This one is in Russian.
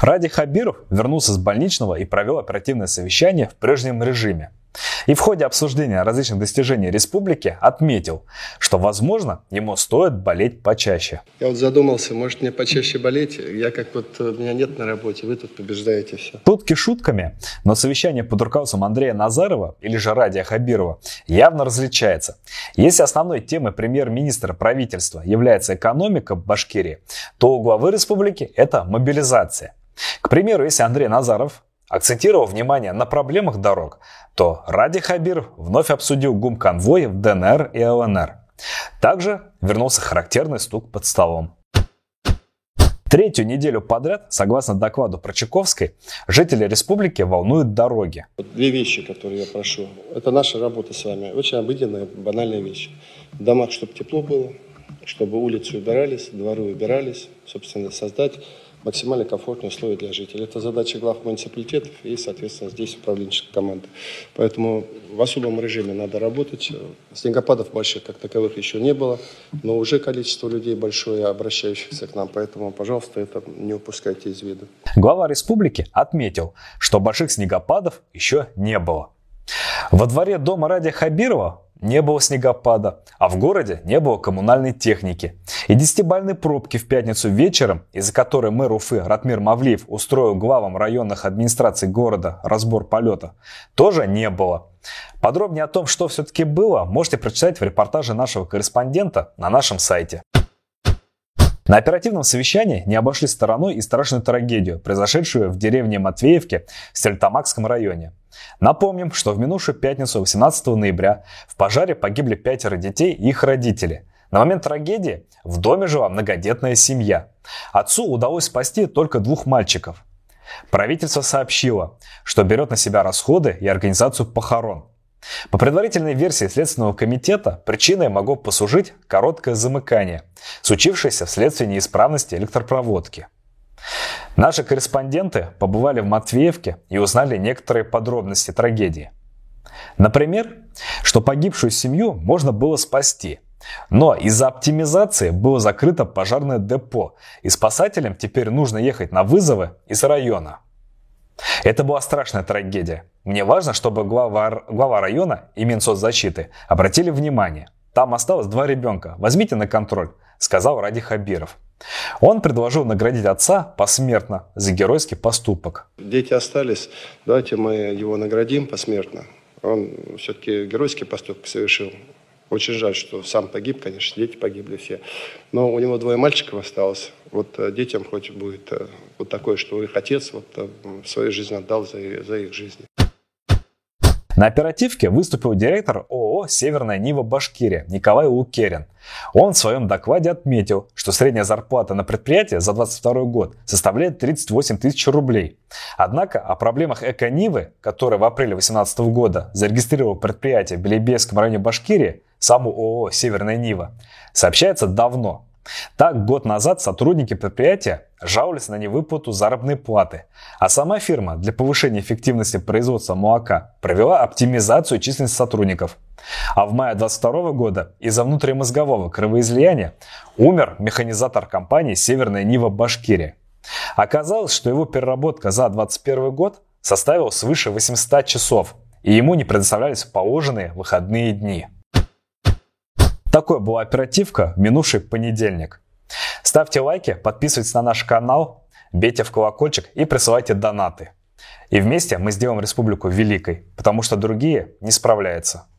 Радий Хабиров вернулся с больничного и провел оперативное совещание в прежнем режиме. И в ходе обсуждения различных достижений республики отметил, что, возможно, ему стоит болеть почаще. Я вот задумался, может, мне почаще болеть? Я как вот, меня нет на работе, вы тут побеждаете все. Шутки шутками, но совещание под руководством Андрея Назарова или же Радия Хабирова явно различается. Если основной темой премьер-министра правительства является экономика Башкирии, то у главы республики это мобилизация. К примеру, если Андрей Назаров акцентировал внимание на проблемах дорог, то Радий Хабиров вновь обсудил гум конвоя в ДНР и ЛНР. Также вернулся характерный стук под столом. Третью неделю подряд, согласно докладу Прочаковской, жители республики волнуют дороги. Две вещи, которые я прошу. Это наша работа с вами. Очень обыденная, банальная вещь. В домах, чтобы тепло было, чтобы улицы убирались, дворы убирались, собственно, создать максимально комфортные условия для жителей. Это задача глав муниципалитетов и, соответственно, здесь управленческая команда. Поэтому в особом режиме надо работать. Снегопадов больших как таковых еще не было, но уже количество людей большое, обращающихся к нам. Поэтому, пожалуйста, это не упускайте из виду. Глава республики отметил, что больших снегопадов еще не было. Во дворе дома Радия Хабирова не было снегопада, а в городе не было коммунальной техники. И 10-бальной пробки в пятницу вечером, из-за которой мэр Уфы Ратмир Мавлиев устроил главам районных администраций города разбор полета, тоже не было. Подробнее о том, что все-таки было, можете прочитать в репортаже нашего корреспондента на нашем сайте. На оперативном совещании не обошли стороной и страшную трагедию, произошедшую в деревне Матвеевке в Сельтамакском районе. Напомним, что в минувшую пятницу 18 ноября в пожаре погибли 5 детей и их родители. На момент трагедии в доме жила многодетная семья. Отцу удалось спасти только 2 мальчиков. Правительство сообщило, что берет на себя расходы и организацию похорон. По предварительной версии Следственного комитета причиной могло послужить короткое замыкание, случившееся вследствие неисправности электропроводки. Наши корреспонденты побывали в Матвеевке и узнали некоторые подробности трагедии. Например, что погибшую семью можно было спасти, но из-за оптимизации было закрыто пожарное депо, и спасателям теперь нужно ехать на вызовы из района. Это была страшная трагедия. Мне важно, чтобы глава района и Минсоцзащиты обратили внимание. Там осталось 2 ребенка. Возьмите на контроль, сказал Радий Хабиров. Он предложил наградить отца посмертно за геройский поступок. Дети остались. Давайте мы его наградим посмертно. Он все-таки геройский поступок совершил. Очень жаль, что сам погиб, конечно, дети погибли все. Но у него 2 мальчиков осталось. Вот детям хоть будет вот такое, что их отец вот свою жизнь отдал за их жизнь. На оперативке выступил директор ООО «Северная Нива Башкирия» Николай Лукерин. Он в своем докладе отметил, что средняя зарплата на предприятии за 2022 год составляет 38 тысяч рублей. Однако о проблемах Эко-Нивы, которые в апреле 2018 года зарегистрировало предприятие в Белебеевском районе Башкирии, саму ООО «Северная Нива», сообщается давно. Так, год назад сотрудники предприятия жаловались на невыплату заработной платы, а сама фирма для повышения эффективности производства молока провела оптимизацию численности сотрудников. А в мае 2022 года из-за внутримозгового кровоизлияния умер механизатор компании «Северная Нива Башкирия». Оказалось, что его переработка за 2021 год составила свыше 800 часов, и ему не предоставлялись положенные выходные дни. Такой была оперативка в минувший понедельник. Ставьте лайки, подписывайтесь на наш канал, бейте в колокольчик и присылайте донаты. И вместе мы сделаем республику великой, потому что другие не справляются.